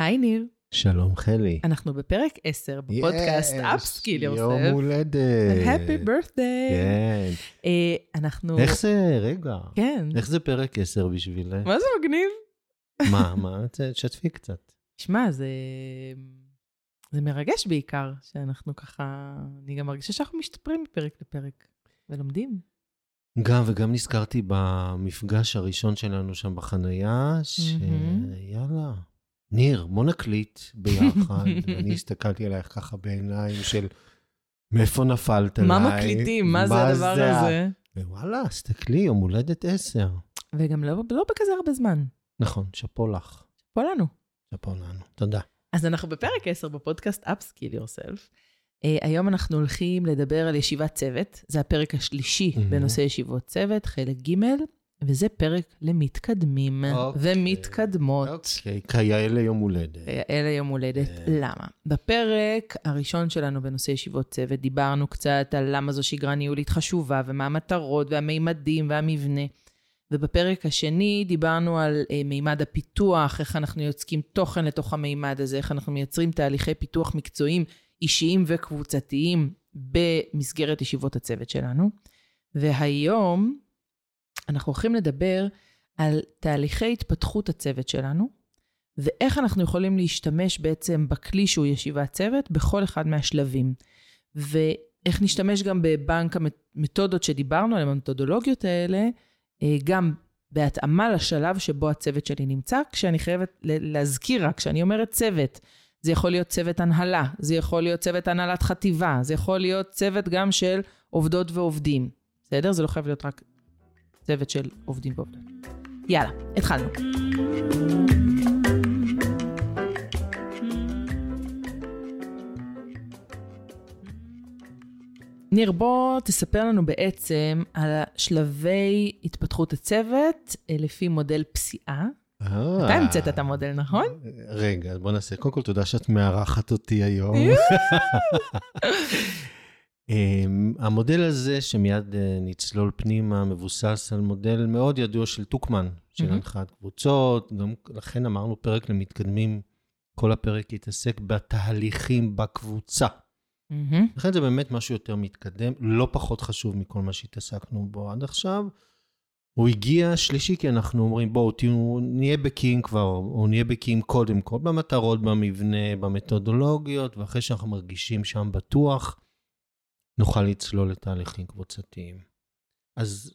היי ניר. שלום חלי. אנחנו בפרק 10 בפודקאסט UpSkill Yourself. יום הולדת. Happy birthday. כן. אנחנו... איך זה, רגע. כן. איך זה פרק 10 בשבילה? מה זה מגניב? מה? שתפי קצת. שמע, זה מרגש בעיקר, שאנחנו ככה... אני גם מרגישה שאנחנו משתפרים מפרק לפרק ולומדים. וגם נזכרתי במפגש הראשון שלנו שם בחנייה, שיאללה, ניר, בוא נקליט ביחד. אני הסתכלתי עלייך ככה בעיניים של, מאיפה נפלת עליי? מה מקליטים? מה זה הדבר הזה? ווואלה, תסתכלי, יום הולדת 10. וגם לא בכזה הרבה זמן. נכון, שפו לך. שפו לנו. שפו לנו, תודה. אז אנחנו בפרק 10 בפודקאסט UpSkill Yourself. היום אנחנו הולכים לדבר על ישיבת צוות, זה הפרק השלישי בנושא ישיבות צוות, חלק ג' וזה פרק למתקדמים ומתקדמות. אוקיי, כאלה יום הולדת. כאלה יום הולדת, למה? בפרק הראשון שלנו בנושא ישיבות צוות, דיברנו קצת על למה זו שגרה ניהולית חשובה, ומה המטרות והמימדים והמבנה. ובפרק השני דיברנו על מימד הפיתוח, איך אנחנו יוצקים תוכן לתוך המימד הזה, איך אנחנו מייצרים תהליכי פיתוח מקצועיים, אישיים וקבוצתיים במסגרת ישיבות הצוות שלנו. והיום אנחנו הולכים לדבר על תהליכי התפתחות הצוות שלנו, ואיך אנחנו יכולים להשתמש בעצם בכלי שהוא ישיבת צוות בכל אחד מהשלבים. ואיך נשתמש גם בבנק המתודות שדיברנו עליהן, המתודולוגיות האלה, גם בהתאמה לשלב שבו הצוות שלי נמצא, כשאני חייבת להזכיר רק, כשאני אומרת צוות, זה יכול להיות צוות הנהלה, זה יכול להיות צוות הנהלת חטיבה, זה יכול להיות צוות גם של עובדות ועובדים. בסדר? זה לא חייב להיות רק צוות של עובדים ועובדות. יאללה, התחלנו. ניר, בוא תספר לנו בעצם על שלבי התפתחות הצוות לפי מודל פסיעה. אתה המצאת את המודל, נכון? רגע, בוא נעשה. קודם כל, תודה שאת מארחת אותי היום. המודל הזה שמיד נצלול פנימה מבוסס על מודל מאוד ידוע של טוקמן, של הנחת קבוצות, גם לכן אמרנו פרק למתקדמים, כל הפרק יתעסק בתהליכים בקבוצה. לכן זה באמת משהו יותר מתקדם, לא פחות חשוב מכל מה שהתעסקנו בו עד עכשיו. הוא הגיע שלישי, כי אנחנו אומרים, בואו, נהיה בקיים כבר, או נהיה בקיים קודם כל, במטרות, במבנה, במתודולוגיות, ואחרי שאנחנו מרגישים שם בטוח, נוכל לצלול לתהליכים קבוצתיים. אז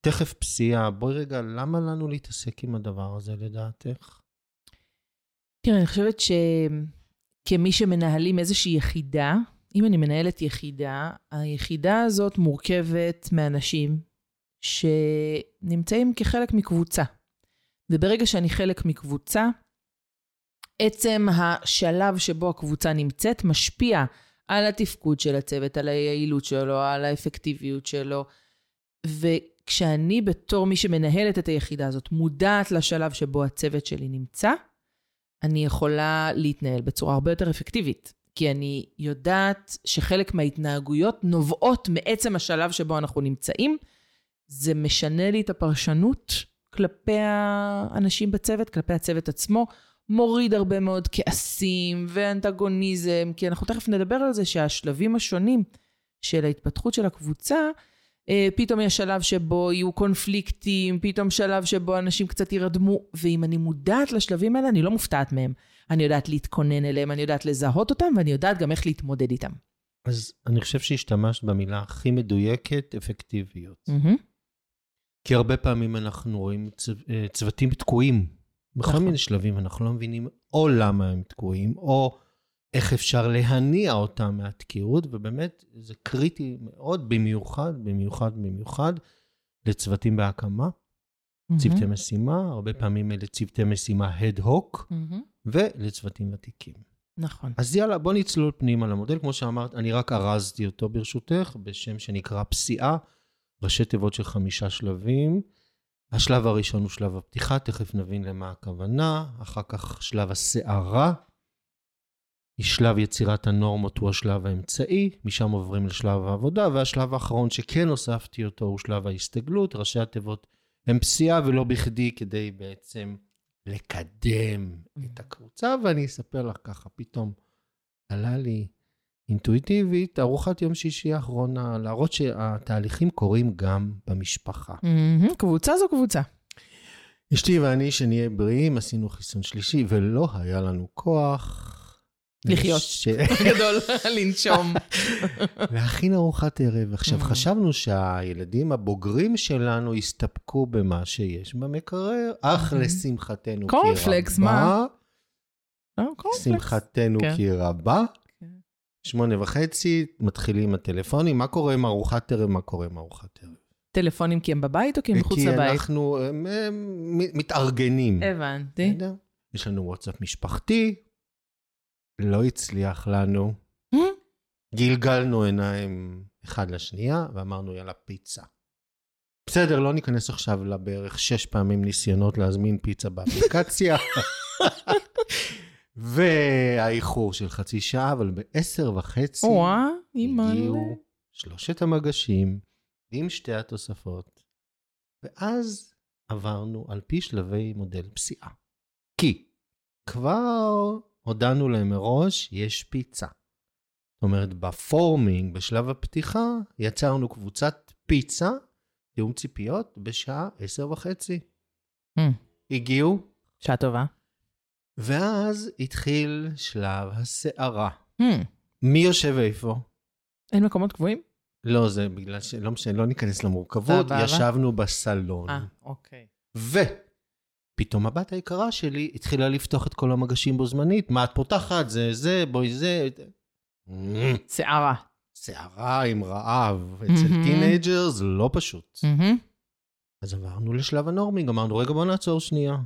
תכף פסיעה, בואי רגע, למה לנו להתעסק עם הדבר הזה לדעתך? תראה, אני חושבת שכמי שמנהלים איזושהי יחידה, אם אני מנהלת יחידה, היחידה הזאת מורכבת מאנשים, שנמצאים כחלק מקבוצה. וברגע שאני חלק מקבוצה, עצם השלב שבו הקבוצה נמצאת משפיע על התפקוד של הצוות, על היעילות שלו, על האפקטיביות שלו. וכשאני בתור מי שמנהלת את היחידה הזאת, מודעת לשלב שבו הצוות שלי נמצא, אני יכולה להתנהל בצורה הרבה יותר אפקטיבית. כי אני יודעת שחלק מההתנהגויות נובעות מעצם השלב שבו אנחנו נמצאים, זה משנה לי את הפרשנות כלפי האנשים בצוות, כלפי הצוות עצמו, מוריד הרבה מאוד כעסים ואנטגוניזם, כי אנחנו תכף נדבר על זה שהשלבים השונים של ההתפתחות של הקבוצה, פתאום יש שלב שבו יהיו קונפליקטים, פתאום שלב שבו אנשים קצת ירדמו, ואם אני מודעת לשלבים האלה, אני לא מופתעת מהם. אני יודעת להתכונן אליהם, אני יודעת לזהות אותם, ואני יודעת גם איך להתמודד איתם. אז אני חושב שהשתמשת במילה הכי מדויקת, אפקטיביות. כי הרבה פעמים אנחנו רואים צוותים תקועים. בכל מיני שלבים אנחנו לא מבינים או למה הם תקועים, או איך אפשר להניע אותם מהתקיעות, ובאמת זה קריטי מאוד במיוחד לצוותים בהקמה, צוותי משימה, הרבה פעמים אלה צוותי משימה הד-הוק, ולצוותים ותיקים. נכון. אז יאללה, בוא נצלול פנים על המודל, כמו שאמרת, אני רק ארזתי אותו ברשותך, בשם שנקרא פסיעה, ראשי תיבות של 5 שלבים. השלב הראשון הוא שלב הפתיחה, תכף נבין למה הכוונה. אחר כך שלב השערה. שלב יצירת הנורמות הוא השלב האמצעי. משם עוברים לשלב העבודה. והשלב האחרון שכן הוספתי אותו הוא שלב ההסתגלות. ראשי התיבות הם פסיעה ולא בכדי, כדי בעצם לקדם את הקבוצה, ואני אספר לך ככה, פתאום עלה לי אינטואיטיבית, ארוחת יום שישי האחרונה, להראות שהתהליכים קורים גם במשפחה. קבוצה זו קבוצה. אשתי ואני שנהיה בריאים, עשינו חיסון שלישי, ולא היה לנו כוח לחיות, גדול, לנשום. להכין ארוחת ערב. עכשיו חשבנו שהילדים הבוגרים שלנו יסתפקו במה שיש במקרר, אך לשמחתנו כי רבה. קורנפלקס, מה? שמחתנו כי רבה. 8:30, מתחילים הטלפונים. מה קורה עם ארוחת ערב? מה קורה עם ארוחת ערב? טלפונים כי הם בבית או כי הם מחוץ לבית? כי אנחנו מתארגנים. הבנתי. יש לנו וואטסאפ משפחתי. לא הצליח לנו, גלגלנו עיניים אחד לשנייה, ואמרנו יאללה פיצה. בסדר, לא ניכנס עכשיו לבערך 6 פעמים ניסיונות להזמין פיצה באפליקציה, והאיחור של חצי שעה, אבל ב-10:30 הגיעו 3 המגשים, עם 2 התוספות, ואז עברנו על פי שלבי מודל פסיעה. כי כבר הודענו להם מראש, יש פיצה. זאת אומרת, בפורמינג, בשלב הפתיחה, יצרנו קבוצת פיצה, תיאום ציפיות, בשעה 10:30. הגיעו. שעה טובה. ואז התחיל שלב השערה. מי יושב איפה? אין מקומות קבועים? לא, זה בגלל שלא משנה, לא ניכנס למורכבות, ישבנו בסלון. אוקיי. פתאום הבת היקרה שלי התחילה לפתוח את כל המגשים בו זמנית. מה את פותחת? זה, בואי זה. שערה. שערה עם רעב. אצל טינג'ר זה לא פשוט. אז עברנו לשלב הנורמינג, אמרנו, רגע בוא נעצור שנייה.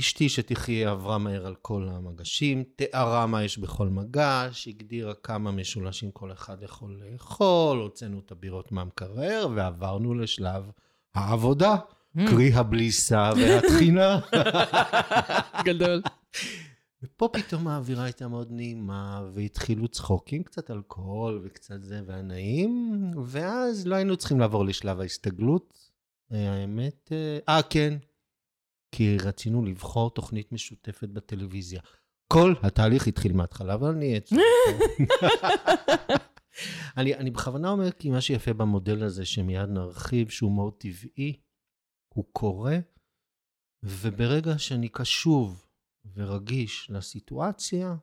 אשתי שתחיה עברה מהר על כל המגשים, תיארה מה יש בכל מגש, הגדירה כמה משולשים כל אחד יכול לאכול, הוצאנו את הבירות מהמקרר, ועברנו לשלב העבודה. קרי הבליסה והתחינה. גדול. ופה פתאום האווירה הייתה מאוד נעימה, והתחילו צחוקים, קצת אלכוהול וקצת זה והנעים, ואז לא היינו צריכים לעבור לשלב ההסתגלות. האמת, כן, כי רצינו לבחור תוכנית משותפת בטלוויזיה. כל התהליך התחיל מההתחלה, אבל אני אצלח. אני בכוונה אומר, כי מה שיפה במודל הזה, שמיד נרחיב, שהוא מאוד טבעי, הוא קורא, וברגע שאני קשוב ורגיש לסיטואציה.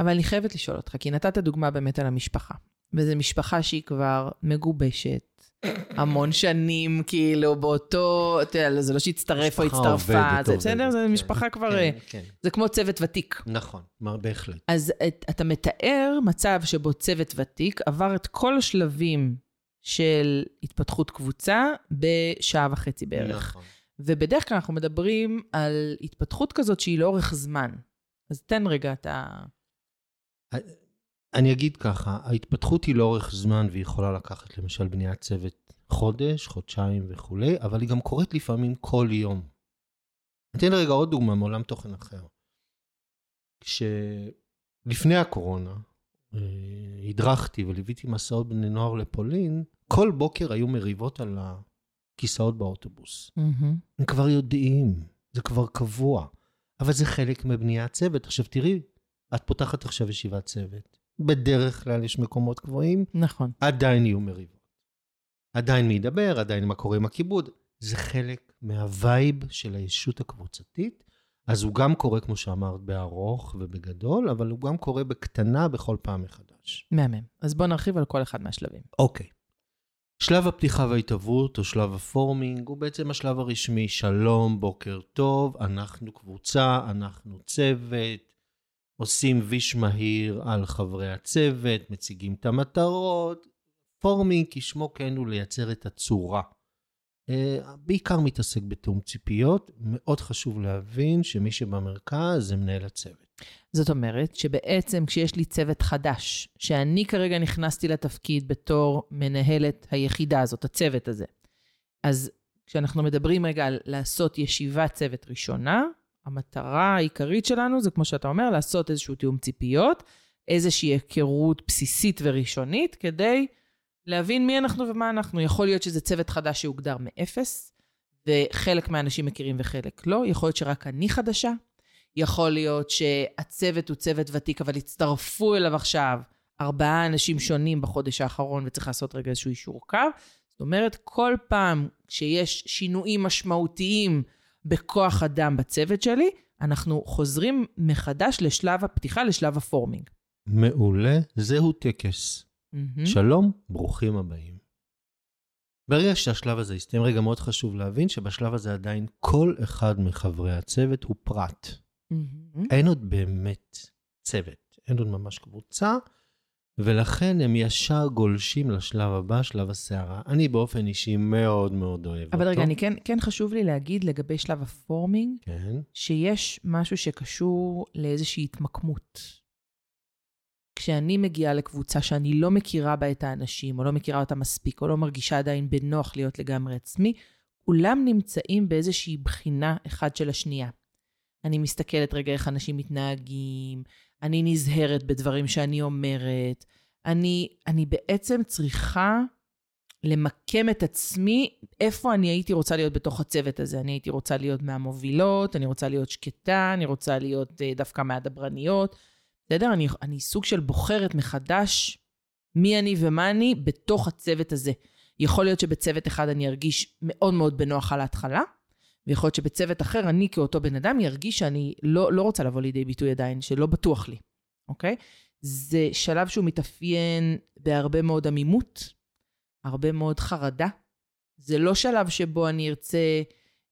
אבל אני חייבת לשאול אותך, כי נתת דוגמה באמת על המשפחה, וזו משפחה שהיא כבר מגובשת, המון שנים, כאילו באותו, זה לא שהצטרף או הצטרפה, זה בסדר? זה משפחה כבר, זה כמו צוות ותיק. נכון, בהחלט. אז אתה מתאר מצב שבו צוות ותיק עבר את כל השלבים, של התפתחות קבוצה ב1.5 שעות בערך. נכון. ובדרך כלל אנחנו מדברים על התפתחות כזאת שהיא לאורך זמן. אז תן רגע אתה... אני אגיד ככה, ההתפתחות היא לאורך זמן, והיא יכולה לקחת למשל בניית צוות חודש, חודשיים וכו', אבל היא גם קורית לפעמים כל יום. אתן רגע עוד דוגמה מעולם תוכן אחר. כשלפני הקורונה, הדרכתי וליוויתי מסעות בני נוער לפולין, כל בוקר היו מריבות על הכיסאות באוטובוס. הם כבר יודעים, זה כבר קבוע, אבל זה חלק מבניית צוות. עכשיו תראי, את פותחת עכשיו ישיבת צוות, בדרך כלל יש מקומות קבועים, נכון. עדיין יהיו מריבות. עדיין מי ידבר, עדיין מה קורה עם הכיבוד, זה חלק מהווייב של הישות הקבוצתית, אז הוא גם קורא, כמו שאמרת, בארוך ובגדול, אבל הוא גם קורא בקטנה בכל פעם מחדש. מהמם. אז בוא נרחיב על כל אחד מהשלבים. אוקיי. שלב הפתיחה וההתהוות, או שלב הפורמינג, הוא בעצם השלב הרשמי. שלום, בוקר טוב, אנחנו קבוצה, אנחנו צוות, עושים ויש מהיר על חברי הצוות, מציגים את המטרות. פורמינג, כשמו כן, הוא לייצר את הצורה. בעיקר מתעסק בתאום ציפיות, מאוד חשוב להבין שמי שבמרכז זה מנהל הצוות. זאת אומרת שבעצם כשיש לי צוות חדש, שאני כרגע נכנסתי לתפקיד בתור מנהלת היחידה הזאת, הצוות הזה. אז כשאנחנו מדברים רגע על לעשות ישיבה צוות ראשונה, המטרה העיקרית שלנו זה כמו שאתה אומר, לעשות איזשהו תאום ציפיות, איזושהי היכרות בסיסית וראשונית כדי... להבין מי אנחנו ומה אנחנו. יכול להיות שזה צוות חדש שהוגדר מאפס, וחלק מהאנשים מכירים וחלק לא, יכול להיות שרק אני חדשה, יכול להיות שהצוות הוא צוות ותיק, אבל הצטרפו אליו עכשיו 4 אנשים שונים בחודש האחרון, וצריך לעשות רגע איזשהו אישור קו. זאת אומרת, כל פעם שיש שינויים משמעותיים בכוח אדם בצוות שלי, אנחנו חוזרים מחדש לשלב הפתיחה, לשלב הפורמינג. מעולה, זהו טקס. שלום, ברוכים הבאים. ברגע שהשלב הזה יסתיים, רגע מאוד חשוב להבין שבשלב הזה עדיין כל אחד מחברי הצוות הוא פרט. אין עוד באמת צוות, אין עוד ממש קבוצה, ולכן הם ישר גולשים לשלב הבא, שלב השערה. אני באופן אישי מאוד מאוד אוהב אותו. אבל רגע, אני כן חשוב לי להגיד לגבי שלב הפורמינג, שיש משהו שקשור לאיזושהי התמקמות. כשאני מגיעה לקבוצה שאני לא מכירה בה את האנשים, או לא מכירה אותה מספיק, או לא מרגישה עדיין בנוח להיות לגמרי עצמי, כולם נמצאים באיזושהי בחינה אחד של השנייה. אני מסתכלת רגע איך אנשים מתנהגים, אני נזהרת בדברים שאני אומרת, אני בעצם צריכה למקם את עצמי, איפה אני הייתי רוצה להיות בתוך הצוות הזה, אני הייתי רוצה להיות מהמובילות, אני רוצה להיות שקטה, אני רוצה להיות דווקא מהדברניות, בסדר? אני סוג של בוחרת מחדש מי אני ומה אני בתוך הצוות הזה. יכול להיות שבצוות אחד אני ארגיש מאוד מאוד בנוח על ההתחלה, ויכול להיות שבצוות אחר אני כאותו בן אדם ירגיש שאני לא רוצה לבוא לידי ביטוי עדיין, שלא בטוח לי, אוקיי? זה שלב שהוא מתאפיין בהרבה מאוד עמימות, הרבה מאוד חרדה. זה לא שלב שבו אני ארצה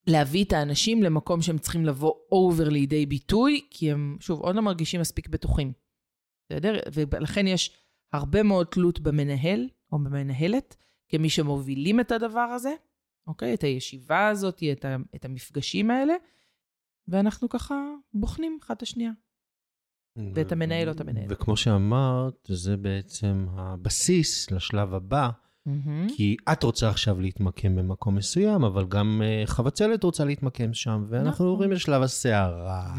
להביא את האנשים למקום שהם צריכים לבוא אובר לידי ביטוי, כי הם, שוב, עוד לא מרגישים מספיק בטוחים. בסדר? ולכן יש הרבה מאוד תלות במנהל, או במנהלת, כמי שמובילים את הדבר הזה, אוקיי? את הישיבה הזאת, את המפגשים האלה, ואנחנו ככה בוחנים אחד את השנייה. ואת המנהל או את המנהלת. וכמו שאמרת, זה בעצם הבסיס לשלב הבא, כי את רוצה עכשיו להתמקם במקום מסוים, אבל גם חבצלת רוצה להתמקם שם, ואנחנו עוברים לשלב השערה.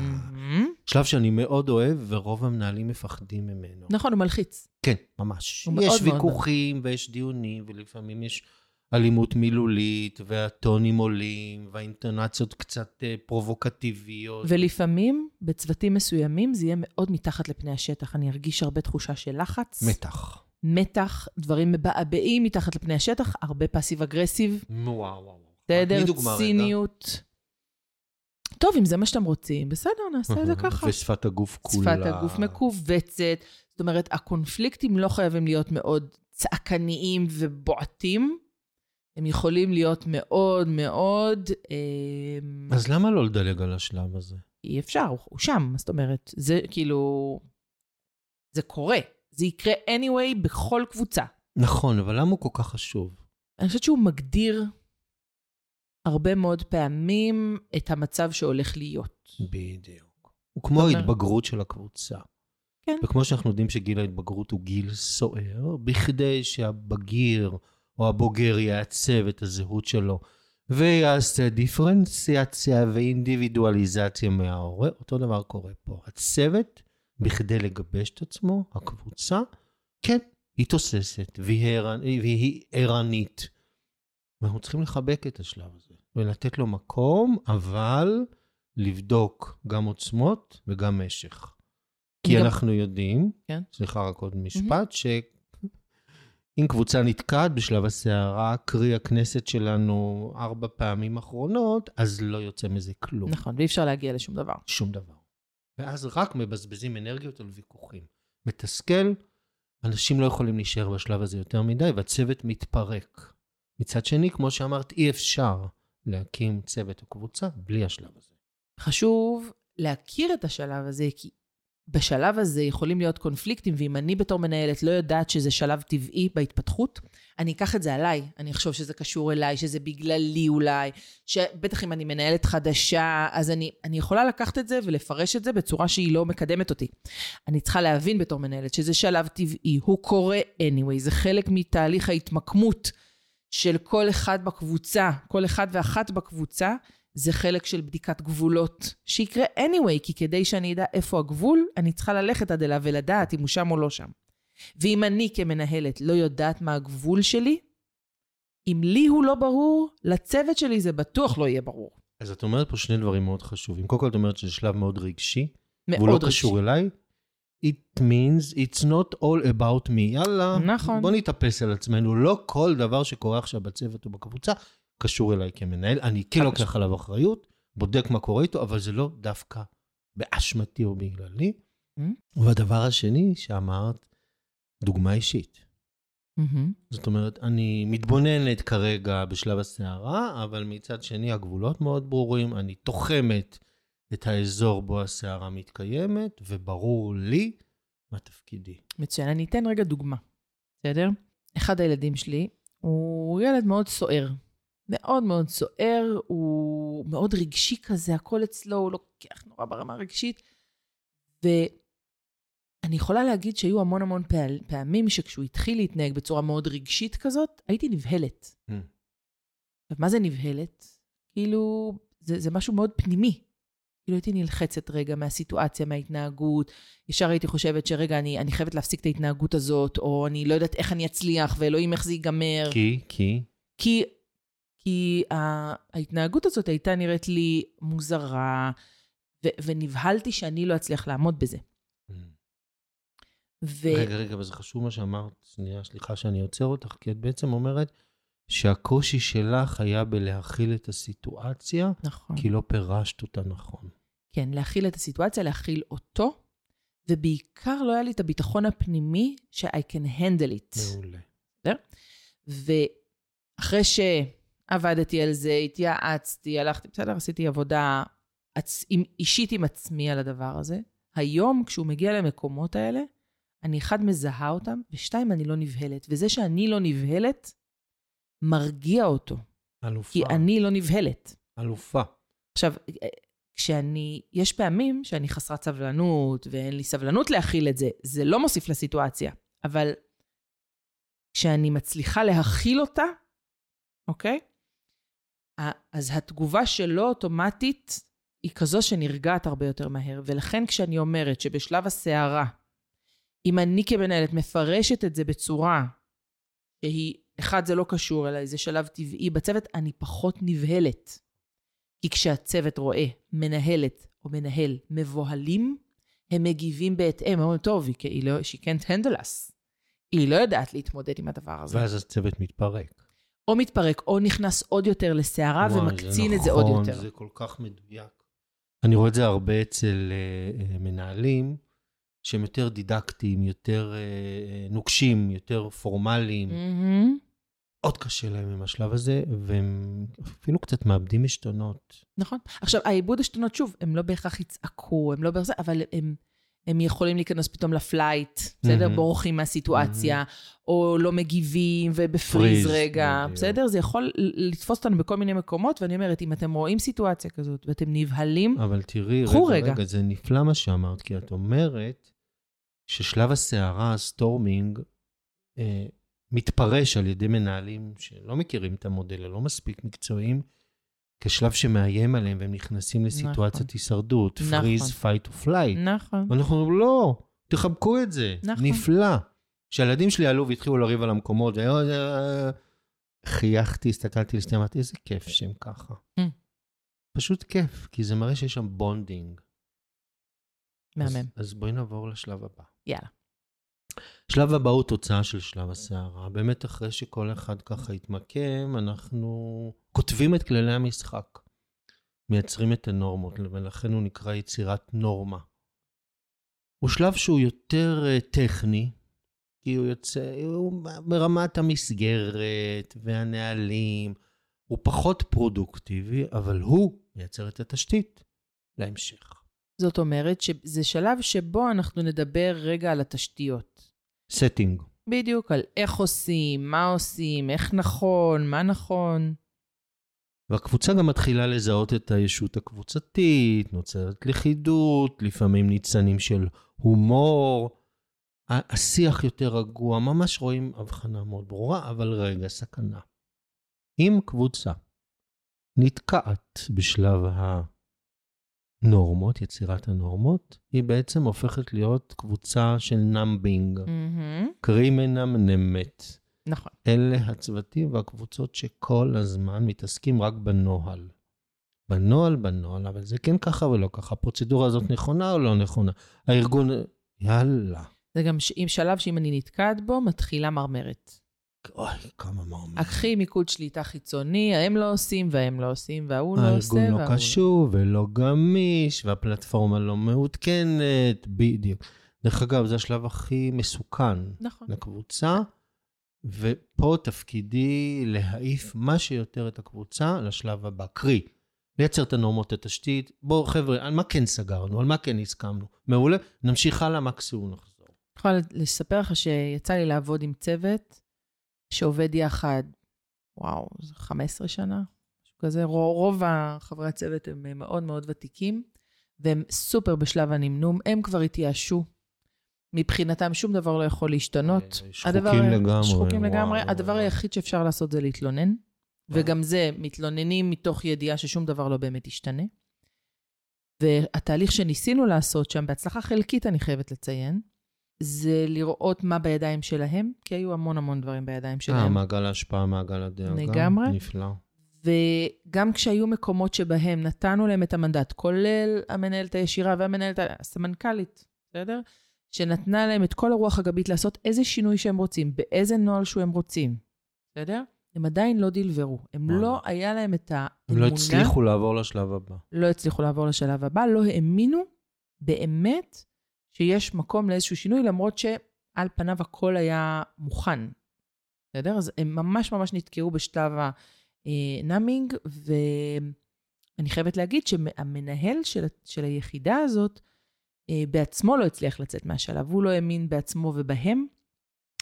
שלב שאני מאוד אוהב, ורוב המנהלים מפחדים ממנו. נכון, הוא מלחיץ. כן, ממש. יש ויכוחים ויש דיונים, ולפעמים יש אלימות מילולית, והטונים עולים, והאינטונציות קצת פרובוקטיביות. ולפעמים, בצוותים מסוימים, זה יהיה מאוד מתחת לפני השטח. אני ארגיש הרבה תחושה של לחץ. מתח, דברים מבעבעים מתחת לפני השטח, הרבה פאסיב אגרסיב. וואו. תדר, ציניות. טוב, אם זה מה שאתם רוצים, בסדר, נעשה את זה ככה. ושפת הגוף כולה. שפת הגוף מקובצת. זאת אומרת, הקונפליקטים לא חייבים להיות מאוד צעקניים ובועטים. הם יכולים להיות מאוד מאוד... אז למה לא לדלג על השלב הזה? אי אפשר, הוא שם. זאת אומרת, זה כאילו... זה קורה. זה יקרה anyway בכל קבוצה. נכון, אבל למה הוא כל כך חשוב? אני חושבת שהוא מגדיר הרבה מאוד פעמים את המצב שהולך להיות. בדיוק. הוא כמו ההתבגרות של הקבוצה. כן. וכמו שאנחנו יודעים שגיל ההתבגרות הוא גיל סוער, בכדי שהבגיר או הבוגר יעצב את הזהות שלו, ויעשה דיפרנציאציה ואינדיבידואליזציה מההורה, אותו דבר קורה פה. הצוות, בכדי לגבש את עצמו, הקבוצה, כן, היא תוססת, והיא ערנית. ואנחנו צריכים לחבק את השלב הזה, ולתת לו מקום, אבל לבדוק גם עוצמות וגם משך. כי אנחנו יודעים, סליחה רק עוד משפט, שאם קבוצה נתקעת בשלב השערה, קרי הכנסת שלנו 4 פעמים אחרונות, אז לא יוצא מזה כלום. נכון, ואי אפשר להגיע לשום דבר. שום דבר. ואז רק מבזבזים אנרגיות על ויכוחים. מתסכל, אנשים לא יכולים להישאר בשלב הזה יותר מדי, והצוות מתפרק. מצד שני, כמו שאמרת, אי אפשר להקים צוות או קבוצה בלי השלב הזה. חשוב להכיר את השלב הזה, כי בשלב הזה יכולים להיות קונפליקטים, ואם אני בתור מנהלת לא יודעת שזה שלב טבעי בהתפתחות, אני אקח את זה עליי, אני אחשוב שזה קשור אליי, שזה בגללי אולי, שבטח אם אני מנהלת חדשה, אז אני יכולה לקחת את זה ולפרש את זה בצורה שהיא לא מקדמת אותי. אני צריכה להבין בתור מנהלת שזה שלב טבעי, הוא קורה anyway, זה חלק מתהליך ההתמקמות של כל אחד בקבוצה, כל אחד ואחת בקבוצה, זה חלק של בדיקת גבולות, שיקרה anyway, כי כדי שאני אדע איפה הגבול, אני צריכה ללכת עד אליו ולדעת אם הוא שם או לא שם. ואם אני כמנהלת לא יודעת מה הגבול שלי, אם לי הוא לא ברור, לצוות שלי זה בטוח לא יהיה ברור. אז את אומרת פה שני דברים מאוד חשובים. קודם כל את אומרת שזה שלב מאוד רגשי, והוא לא קשור אליי. It means it's not all about me. יאללה, נכון. בוא נתאפס על עצמנו. לא כל דבר שקורה עכשיו בצוות או בקבוצה, קשור אליי כמנהל. אני כן לוקח עליו אחריות, בודק מה קורה איתו, אבל זה לא דווקא באשמתי או בגללי. והדבר השני שאמרת, דוגמה אישית. זאת אומרת, אני מתבוננת כרגע בשלב הסערה, אבל מצד שני הגבולות מאוד ברורים, אני תוחמת את האזור בו הסערה מתקיימת, וברור לי מה תפקידי. מצוין, אני אתן רגע דוגמה, בסדר? אחד הילדים שלי הוא ילד מאוד סוער, מאוד מאוד סוער, הוא מאוד רגשי כזה, הכל אצלו, הוא לוקח נורא ברמה רגשית, אני יכולה להגיד שהיו המון המון פעמים שכשהוא התחיל להתנהג בצורה מאוד רגשית כזאת, הייתי נבהלת. מה זה נבהלת? כאילו, זה משהו מאוד פנימי. כאילו הייתי נלחצת רגע מהסיטואציה, מההתנהגות. ישר הייתי חושבת שרגע אני חייבת להפסיק את ההתנהגות הזאת, או אני לא יודעת איך אני אצליח, ואלוהים איך זה ייגמר. כי ההתנהגות הזאת הייתה נראית לי מוזרה, ונבהלתי שאני לא אצליח לעמוד בזה. רגע, וזה חשוב מה שאמרת, שנייה, סליחה שאני עוצר אותך, כי את בעצם אומרת שהקושי שלך היה בלהכיל את הסיטואציה, נכון. כי לא פירשת אותה נכון. כן, להכיל את הסיטואציה, להכיל אותו, ובעיקר לא היה לי את הביטחון הפנימי ש-I can handle it. מעולה. ואחרי שעבדתי על זה, התייעצתי, הלכתי, בסדר, עשיתי עבודה אישית עם עצמי על הדבר הזה. היום, כשהוא מגיע למקומות האלה, אני אחד מזהה אותם, ושתיים אני לא נבהלת. וזה שאני לא נבהלת, מרגיע אותו. אלופה. כי אני לא נבהלת. אלופה. עכשיו, יש פעמים שאני חסרת סבלנות, ואין לי סבלנות להכיל את זה. זה לא מוסיף לסיטואציה. אבל כשאני מצליחה להכיל אותה, אוקיי? אז התגובה שלו אוטומטית, היא כזו שנרגעת הרבה יותר מהר. ולכן כשאני אומרת שבשלב הסערה, אם אני כמנהלת מפרשת את זה בצורה שהיא, אחד זה לא קשור אליי, זה שלב טבעי בצוות, אני פחות נבהלת. כי כשהצוות רואה מנהלת או מנהל מבוהלים, הם מגיבים בהתאם, אומרים טוב, היא לא, she can't handle us. היא לא יודעת להתמודד עם הדבר הזה. ואז הצוות מתפרק. או מתפרק, או נכנס עוד יותר לסערה ומקצין את זה עוד יותר. זה כל כך מדויק. אני רואה את זה הרבה אצל מנהלים, שהם יותר דידקטיים, יותר נוקשים, יותר פורמליים. עוד קשה להם עם השלב הזה, והם אפילו קצת מאבדים השתונות. נכון. עכשיו, העיבוד השתונות, שוב, הם לא בהכרח יצעקו, הם לא בהכרח, אבל הם יכולים להיכנס פתאום לפלייט, בסדר? בורחים מהסיטואציה, או לא מגיבים, ובפריז רגע, בסדר? זה יכול לתפוס אותנו בכל מיני מקומות, ואני אומרת, אם אתם רואים סיטואציה כזאת, ואתם נבהלים, אבל תראי, רגע, זה נפלא מה שאמרת, כי את אומרת, ששלב הסערה, הסטורמינג, מתפרש על ידי מנהלים, שלא מכירים את המודל, לא מספיק מקצועיים, כשלב שמאיים עליהם, והם נכנסים לסיטואציית הישרדות, freeze, fight or flight. נכון. ואנחנו אומרים, לא, תחבקו את זה. נכון. נפלא. כשהילדים שלי עלו והתחילו לריב על המקומות, חייכתי, הסתכלתי לשני, אמרתי, איזה כיף שהם ככה. פשוט כיף, כי זה מראה שיש שם בונדינג. מהמם. אז בואי נעבור לשלב הבא. יאללה. שלב הבא הוא תוצאה של שלב הסערה. באמת אחרי שכל אחד ככה התמקם, אנחנו כותבים את כללי המשחק, מייצרים את הנורמות, ולכן הוא נקרא יצירת נורמה. הוא שלב שהוא יותר טכני, כי הוא ברמת המסגרת והנהלים, הוא פחות פרודוקטיבי, אבל הוא מייצר את התשתית להמשך. זאת אומרת שזה שלב שבו אנחנו נדבר רגע על התשתיות. setting. בדיוק, על איך עושים, מה עושים, איך נכון, מה נכון. והקבוצה גם מתחילה לזהות את הישות הקבוצתית, נוצרת לכידות, לפעמים ניצנים של הומור, השיח יותר רגוע, ממש רואים הבחנה מאוד ברורה, אבל רגע, סכנה. אם קבוצה נתקעת בשלב נורמות, יצירת הנורמות, היא בעצם הופכת להיות קבוצה של נמבינג. קרימינם נמת. נכון. אלה הצוותים והקבוצות שכל הזמן מתעסקים רק בנוהל. בנוהל, אבל זה כן ככה ולא ככה. הפרוצדורה הזאת נכונה או לא נכונה? הארגון, יאללה. זה גם עם שלב שאם אני נתקעת בו, מתחילה מרמרת. אוי, כמה מרמרת. הכי מיקוד שליטה חיצוני, הם לא עושים והם לא עושים, והוא לא עושה. הארגון לא קשוב ולא גמיש, והפלטפורמה לא מעודכנת, בדיוק. דרך אגב, זה השלב הכי מסוכן. נכון. לקבוצה. ופה תפקידי להעיף מה שיותר את הקבוצה לשלב הבא. קרי, לייצר את הנורמות התשתית. בואו חבר'ה, על מה כן סגרנו, על מה כן הסכמנו. מעולה, נמשיך הלאה, מקסימום נחזור. אני יכולה לספר לך שיצא לי לעבוד עם צוות שעובד יחד, וואו, זה 15 שנה, משהו כזה. רוב חברי הצוות הם מאוד מאוד ותיקים, והם סופר בשלב הנמנום, הם כבר התייאשו. מבחינתם שום דבר לא יכול להשתנות. שחוקים לגמרי. הדבר היחיד שאפשר לעשות זה להתלונן, וגם זה מתלוננים מתוך ידיעה ששום דבר לא באמת ישתנה. והתהליך שניסינו לעשות שם, בהצלחה חלקית אני חייבת לציין, זה לראות מה בידיים שלהם, כי היו המון המון דברים בידיים שלהם. מעגל ההשפעה, מעגל הדאגה. לגמרי. נפלא. וגם כשהיו מקומות שבהם נתנו להם את המנדט, כולל המנהלת הישירה והמנהלת הסמנכלית, בסדר? שנתנה להם את כל הרוח הגבית לעשות איזה שינוי שהם רוצים, באיזה נועל שהם רוצים. בסדר? הם עדיין לא דלברו. הם לא היה להם את האמונה. הם לא הצליחו לעבור לשלב הבא. לא האמינו באמת שיש מקום לאיזשהו שינוי, למרות שעל פניו הכל היה מוכן. בסדר? אז הם ממש ממש נתקעו בשלב הנאמינג, ואני חייבת להגיד שהמנהל של היחידה הזאת, בעצמו לא הצליח לצאת מהשלב, הוא לא האמין בעצמו ובהם,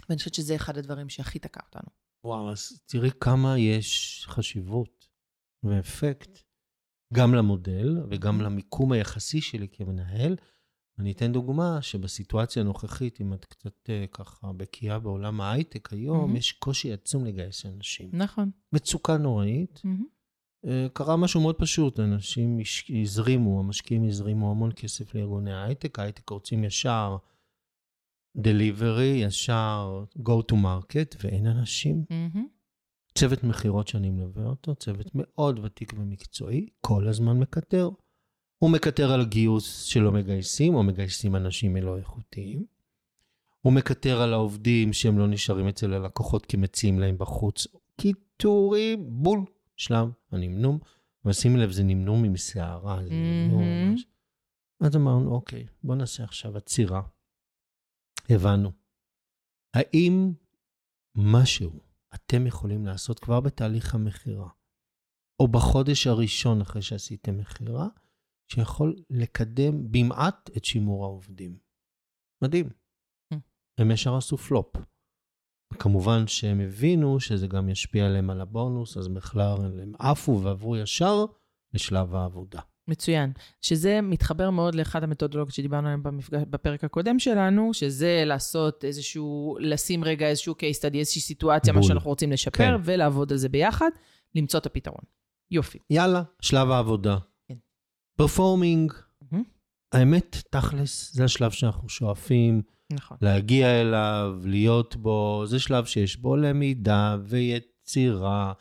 ואני חושבת שזה אחד הדברים שהכי תקע אותנו. וואו, אז תראי כמה יש חשיבות ואפקט, גם למודל וגם למיקום היחסי שלי כמנהל. אני אתן דוגמה שבסיטואציה הנוכחית, אם את קצת ככה בקיאה בעולם ההייטק היום, יש קושי עצום לגייס אנשים. נכון. מצוקה נוראית. קרה משהו מאוד פשוט, אנשים הזרימו, המשקיעים הזרימו המון כסף לארגוני ההייטק, ההייטק רוצים ישר דליברי, ישר go to market, ואין אנשים. צוות מחירות שאני מלווה אותו, צוות מאוד ותיק ומקצועי, כל הזמן מקטר. הוא מקטר על גיוס שלא מגייסים, או מגייסים אנשים לא איכותיים. הוא מקטר על העובדים שהם לא נשארים אצל הלקוחות, כי מציעים להם בחוץ. קיטורי בול. שלב הנמנום, ושימי לב, זה נמנום עם שערה, זה נמנום ממש. אז אמרנו, אוקיי, בוא נעשה עכשיו עצירה. הבנו. האם משהו אתם יכולים לעשות כבר בתהליך המחירה, או בחודש הראשון אחרי שעשיתם מחירה, שיכול לקדם במעט את שימור העובדים? מדהים. הם ישר עשו פלופ. כמובן שהם הבינו שזה גם ישפיע עליהם על הבונוס, אז בכלל הם עפו ועברו ישר לשלב העבודה. מצוין. שזה מתחבר מאוד לאחד המתודולוגיות שדיברנו עליהם בפרק הקודם שלנו, שזה לעשות איזשהו, לשים רגע איזשהו case study, איזושהי סיטואציה, מה שאנחנו רוצים לשפר, ולעבוד על זה ביחד, למצוא את הפתרון. יופי. יאללה, שלב העבודה. פרפורמינג. האמת, תכלס, זה השלב שאנחנו שואפים, נכון. להגיע אליו, להיות בו, זה שלב שיש בו למידה ויצירה,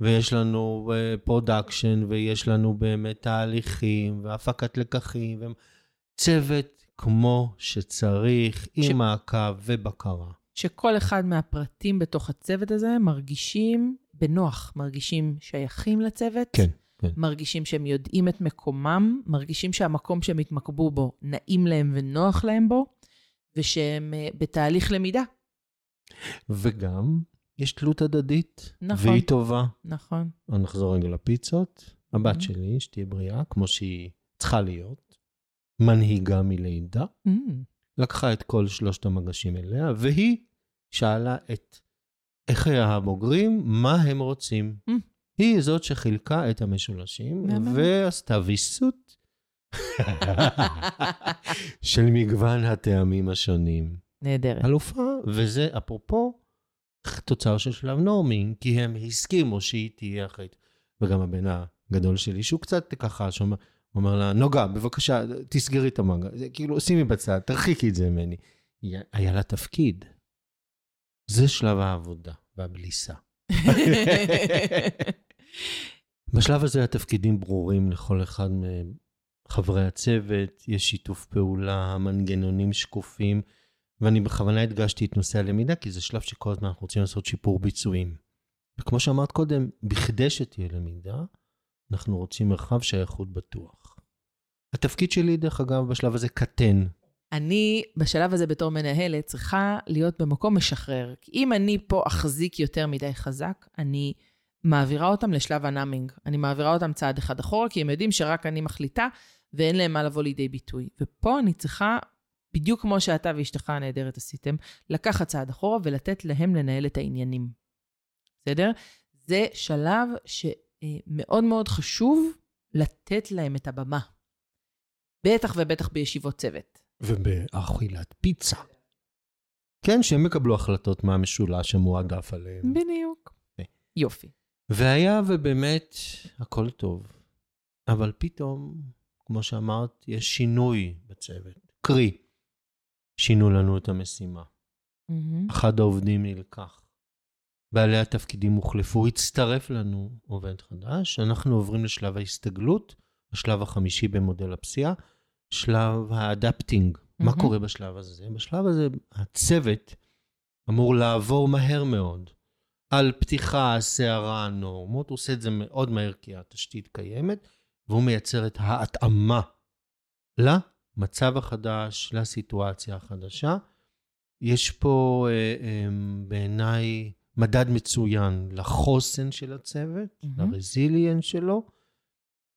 ויש לנו פרודקשן, ויש לנו באמת תהליכים, והפקת לקחים, צוות כמו שצריך, עם מעקב ובקרה. שכל אחד מהפרטים בתוך הצוות הזה מרגישים בנוח, מרגישים שייכים לצוות. כן. מרגישים שהם יודעים את מקומם, מרגישים שהמקום שהם התמקבו בו נעים להם ונוח להם בו, ושהם בתהליך למידה. וגם יש תלות הדדית, נכון, והיא טובה. נכון. אני אחזור רגע לפיצות. הבת שלי, שתהיה בריאה, כמו שהיא צריכה להיות, מנהיגה מלידה, לקחה את כל שלושת המגשים אליה, והיא שאלה את איך הבוגרים, מה הם רוצים. היא זאת שחילקה את המשולשים, ועשתה ויסות של מגוון הטעמים השונים. נהדרת. אלופה, וזה אפרופו תוצר של שלב נורמינג, כי הם הסכימו שהיא תהיה אחת. וגם הבן הגדול שלי, שהוא קצת ככה, שהוא אומר לה, נוגה, בבקשה, תסגרי את המגה. זה כאילו, שימי בצד, תרחיקי את זה ממני. היה לה תפקיד. זה שלב העבודה. והבליסה. בשלב הזה התפקידים ברורים לכל אחד מחברי הצוות, יש שיתוף פעולה, מנגנונים שקופים, ואני בכוונה הדגשתי את נושא הלמידה, כי זה שלב שכל הזמן אנחנו רוצים לעשות שיפור ביצועים. וכמו שאמרת קודם, בכדי שתהיה למידה, אנחנו רוצים מרחב שייכות בטוח. התפקיד שלי, דרך אגב, בשלב הזה קטן. אני, בשלב הזה בתור מנהלת, צריכה להיות במקום משחרר. כי אם אני פה אחזיק יותר מדי חזק, אני מעבירה אותם לשלב הנאמינג. אני מעבירה אותם צעד אחד אחורה, כי הם יודעים שרק אני מחליטה, ואין להם מה לבוא לידי ביטוי. ופה אני צריכה, בדיוק כמו שאתה ואשתך הנהדרת עשיתם, לקחת צעד אחורה ולתת להם לנהל את העניינים. בסדר? זה שלב שמאוד מאוד חשוב לתת להם את הבמה. בטח ובטח בישיבות צוות. ובאכילת פיצה. כן, שהם יקבלו החלטות מה המשולש שמועדף עליהם. בדיוק. יופי. והיה ובאמת הכל טוב. אבל פתאום, כמו שאמרת, יש שינוי בצוות. קרי, שינו לנו את המשימה. אחד העובדים נלקח. בעלי התפקידים הוחלפו, הצטרף לנו עובד חדש. אנחנו עוברים לשלב ההסתגלות, השלב החמישי במודל הפסיעה, שלב האדפטינג. מה קורה בשלב הזה? בשלב הזה הצוות אמור לעבור מהר מאוד. על פתיחה, סערה, נורמות, הוא עושה את זה מאוד מהר כי התשתית קיימת, והוא מייצר את ההתאמה למצב החדש, לסיטואציה החדשה. יש פה בעיניי מדד מצוין לחוסן של הצוות, לרזיליאנס שלו,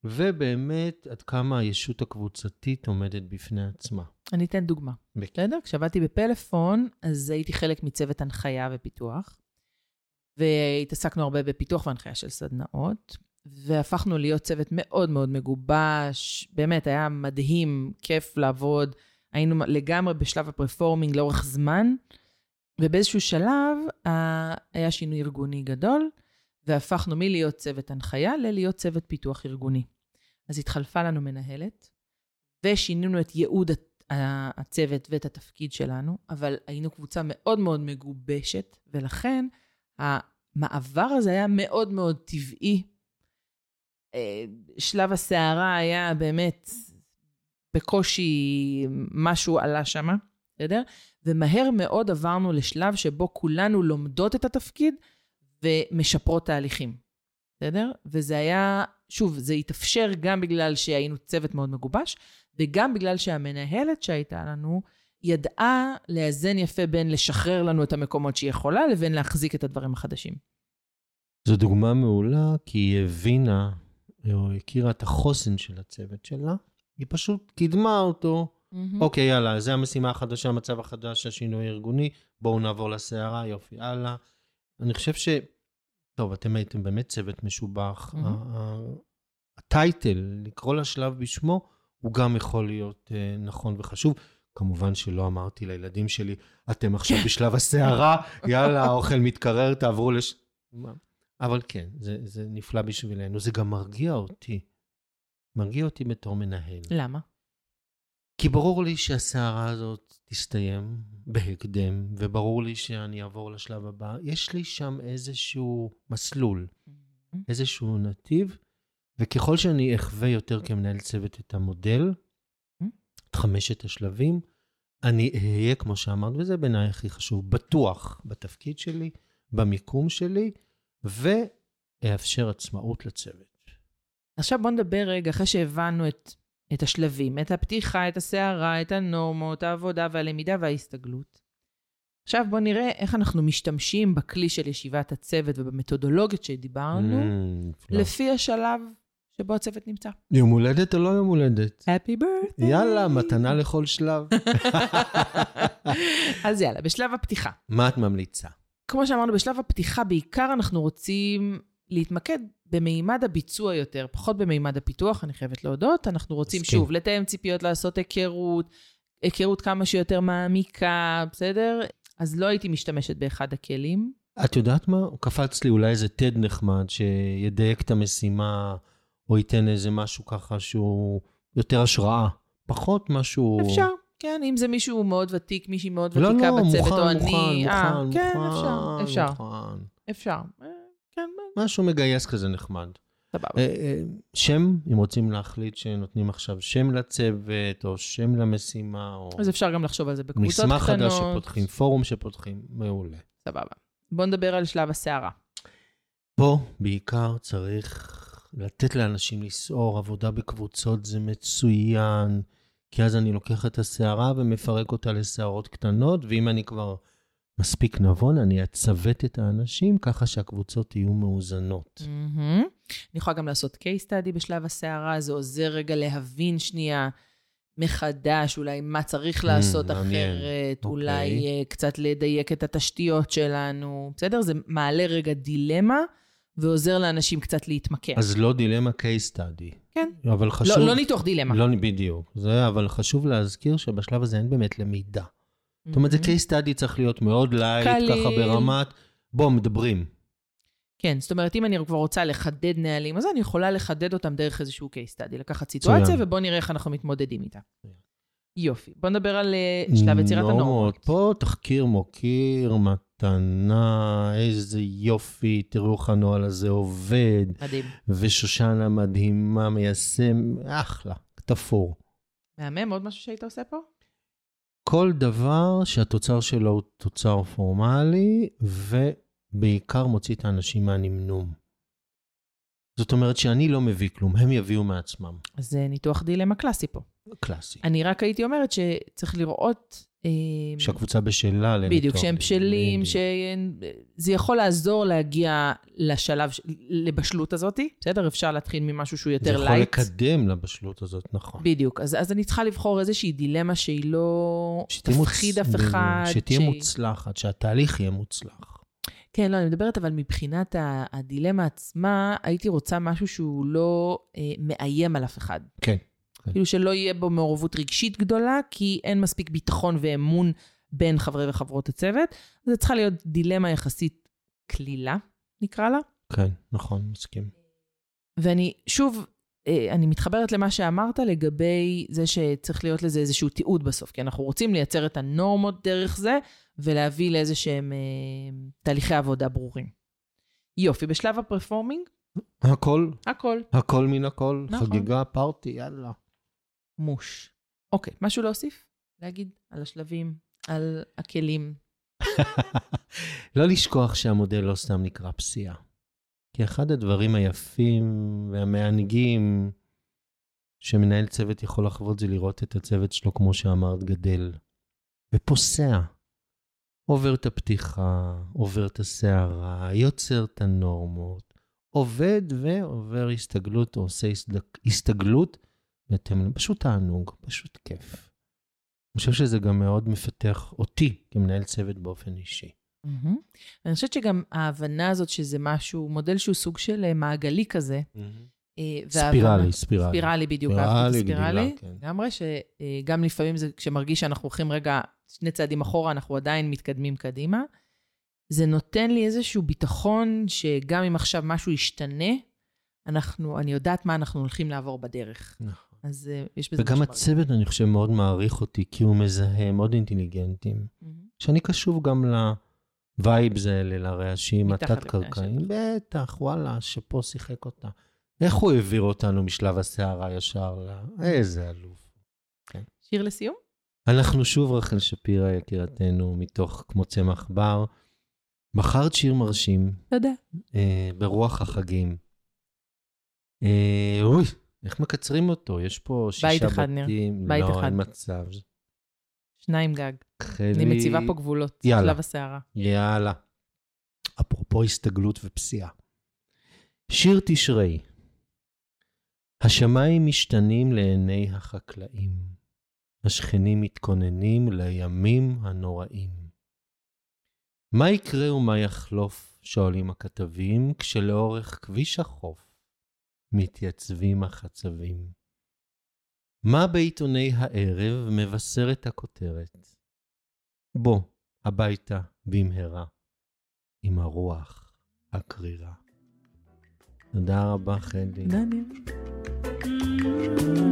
ובאמת עד כמה הישות הקבוצתית עומדת בפני עצמה. אני אתן דוגמה. בסדר? כשעבדתי בפלאפון, אז הייתי חלק מצוות הנחיה ופיתוח, והתעסקנו הרבה בפיתוח והנחיה של סדנאות, והפכנו להיות צוות מאוד מאוד מגובש, באמת היה מדהים, כיף לעבוד, היינו לגמרי בשלב הפרפורמינג לאורך זמן, ובאיזשהו שלב היה שינוי ארגוני גדול, והפכנו מלהיות צוות הנחיה ללהיות צוות פיתוח ארגוני. אז התחלפה לנו מנהלת, ושינינו את ייעוד הצוות ואת התפקיד שלנו, אבל היינו קבוצה מאוד מאוד מגובשת, ולכן המעבר הזה היה מאוד מאוד טבעי. שלב הסערה היה באמת בקושי משהו עלה שמה, בסדר? ומהר מאוד עברנו לשלב שבו כולנו לומדות את התפקיד, ומשפרות תהליכים, בסדר? וזה היה, שוב, זה התאפשר גם בגלל שהיינו צוות מאוד מגובש, וגם בגלל שהמנהלת שהייתה לנו, ידעה לאזן יפה בין לשחרר לנו את המקומות שהיא יכולה, לבין להחזיק את הדברים החדשים. זו דוגמה מעולה, כי היא הבינה, או הכירה את החוסן של הצוות שלה, היא פשוט קידמה אותו, אוקיי, יאללה, זה המשימה החדשה, המצב החדש, השינוי הארגוני, בואו נעבור לסערה, יופי, הלאה. אני חושב ש... טוב, אתם הייתם באמת צוות משובח. הטייטל, לקרוא לשלב בשמו, הוא גם יכול להיות נכון וחשוב. כמובן שלא אמרתי לילדים שלי, אתם עכשיו בשלב הסערה, יאללה, האוכל מתקרר, תעברו לש... אבל כן, זה נפלא בשבילנו. זה גם מרגיע אותי. מרגיע אותי בתור מנהל. למה? כי ברור לי שהסערה הזאת תסתיים בהקדם, וברור לי שאני אעבור לשלב הבא. יש לי שם איזשהו מסלול, איזשהו נתיב, וככל שאני אחווה יותר כמנהל צוות את המודל, את חמשת השלבים, אני אהיה, כמו שאמרת, וזה בעיניי הכי חשוב, בטוח בתפקיד שלי, במיקום שלי, ואאפשר עצמאות לצוות. עכשיו בוא נדבר רגע, אחרי שהבנו את השלבים, את הפתיחה, את הסערה, את הנורמות, העבודה והלמידה וההסתגלות. עכשיו בוא נראה איך אנחנו משתמשים בכלי של ישיבת הצוות ובמתודולוגיות שדיברנו, לפי השלב שבו הצוות נמצא. יום הולדת או לא יום הולדת? Happy birthday! יאללה, מתנה לכל שלב. אז יאללה, בשלב הפתיחה. מה את ממליצה? כמו שאמרנו, בשלב הפתיחה בעיקר אנחנו רוצים להתמקד במימד הביצוע יותר, פחות במימד הפיתוח, אני חייבת להודות. אנחנו רוצים שוב לתאם ציפיות, לעשות היכרות כמה שיותר מעמיקה, בסדר? אז לא הייתי משתמשת באחד הכלים. את יודעת מה? הוא קפץ לי אולי איזה תד נחמד שידייק את המשימה, או ייתן איזה משהו ככה שהוא יותר השראה, פחות משהו... אפשר, כן, אם זה מישהו מאוד ותיק, מישהי מאוד ותיקה בצוות, או אני... מוכן, כן, אפשר. אפשר. כן. משהו מגייס כזה נחמד. סבבה. שם, אם רוצים להחליט שנותנים עכשיו שם לצוות, או שם למשימה, או... אז אפשר גם לחשוב על זה בקבוצות קטנות. מסמך חדש שפותחים, פורום שפותחים, מעולה. סבבה. בוא נדבר על שלב השערה. פה בעיקר צריך לתת לאנשים לסעור, עבודה בקבוצות זה מצוין, כי אז אני לוקח את השערה ומפרק אותה לשערות קטנות, ואם אני כבר מספיק נבון, אני אצוות את האנשים ככה שהקבוצות יהיו מאוזנות. אני יכולה גם לעשות case study בשלב השערה, זה עוזר רגע להבין שנייה מחדש, אולי מה צריך לעשות אחרת, אולי קצת לדייק את התשתיות שלנו, בסדר? זה מעלה רגע דילמה, ועוזר לאנשים קצת להתמקם. אז לא דילמה, case study. כן. אבל חשוב... לא ניתוח דילמה. לא בדיוק. זה, אבל חשוב להזכיר שבשלב הזה אין באמת למידה. זאת אומרת, זה case study צריך להיות מאוד לייט, ככה ברמת, בוא, מדברים. כן, זאת אומרת, אם אני כבר רוצה לחדד נהלים, אז אני יכולה לחדד אותם דרך איזשהו case study, לקחת סיטואציה, ובוא נראה איך אנחנו מתמודדים איתה. יופי. בוא נדבר על שלב יצירת הנורמות. פה תחקיר מוקיר, מתנה, איזה יופי, תראו איך הנועל הזה עובד. מדהים. ושושנה מדהימה, מיישם, אחלה, כתפור. מהמם, עוד משהו שהיית עושה פה? כל דבר שהתוצר שלו הוא תוצר פורמלי, ובעיקר מוציא את האנשים מהנמנום. זאת אומרת שאני לא מביא כלום, הם יביאו מעצמם. זה ניתוח דילמה קלאסי פה. קלאסי. אני רק הייתי אומרת שצריך לראות... שהקבוצה בשלה... בדיוק, שהם בשלים, שזה יכול לעזור להגיע לשלב, לבשלות הזאת, בסדר? אפשר להתחיל ממשהו שהוא יותר לייט. זה יכול לקדם לבשלות הזאת, נכון. בדיוק, אז אני צריכה לבחור איזושהי דילמה שהיא לא תפחיד אף אחד. שתהיה מוצלחת, שהתהליך יהיה מוצלח. כן, לא, אני מדברת, אבל מבחינת הדילמה עצמה, הייתי רוצה משהו שהוא לא מאיים על אף אחד. כן. כאילו שלא יהיה בו מעורבות רגשית גדולה, כי אין מספיק ביטחון ואמון בין חברי וחברות הצוות. זה צריכה להיות דילמה יחסית כלילה, נקרא לה. כן, נכון, מסכים. ואני, שוב, אני מתחברת למה שאמרת לגבי זה שצריך להיות לזה איזשהו תיעוד בסוף, כי אנחנו רוצים לייצר את הנורמות דרך זה, ולהביא לאיזה שהם תהליכי עבודה ברורים. יופי, בשלב הפרפורמינג? הכל. הכל. הכל מן הכל, נכון. חגיגה, פארטי, יאללה. מוש. אוקיי, משהו להוסיף? להגיד על השלבים, על הכלים. לא לשכוח שהמודל לא סתם נקרא פסיעה. כי אחד הדברים היפים והמענגים שמנהל צוות יכול לחוות זה לראות את הצוות שלו, כמו שאמרת, גדל. ופוסע. עובר את הפתיחה, עובר את השערה, יוצר את הנורמות. עובד ועובר הסתגלות או עושה הסתגלות. פשוט תענוג, פשוט כיף. אני חושב שזה גם מאוד מפתח אותי כמנהל צוות באופן אישי. אני חושבת שגם ההבנה הזאת שזה משהו, מודל שהוא סוג של מעגלי כזה. ספירלי, ספירלי. ספירלי בדיוק. ספירלי, גמרי שגם לפעמים זה כשמרגיש שאנחנו הולכים רגע שני צעדים אחורה, אנחנו עדיין מתקדמים קדימה. זה נותן לי איזשהו ביטחון שגם אם עכשיו משהו ישתנה, אני יודעת מה אנחנו הולכים לעבור בדרך. נכון. אז יש בזה... וגם הצוות, אני חושב, מאוד מעריך אותי, כי הוא מזהה, מאוד אינטליגנטים. שאני קשוב גם לווייבס האלה, לרעשים, התת-קרקעים. בטח, וואלה, שפה שיחק אותה. איך הוא העביר אותנו משלב השערה ישר לה? איזה אלוף. שיר לסיום? אנחנו שוב, רחל שפירא, יקירתנו, מתוך כמו צמח בר. בחרת שיר מרשים. תודה. ברוח החגים. אוי, איך מקצרים אותו? יש פה שישה בתים. בית אחד נראה. לא, אין מצב. שניים גג. אני מציבה פה גבולות. יאללה. שלב השערה. יאללה. אפרופו הסתגלות ופסיעה. שיר תשרי. השמיים משתנים לעיני החקלאים. השכנים מתכוננים לימים הנוראים. מה יקרה ומה יחלוף, שואלים הכתבים, כשלאורך כביש החוף. מתייצבים החצבים. מה בעיתוני הערב מבשר את הכותרת? בוא, הביתה במהרה, עם הרוח הקרירה. תודה רבה, חלי. תודה, ניר.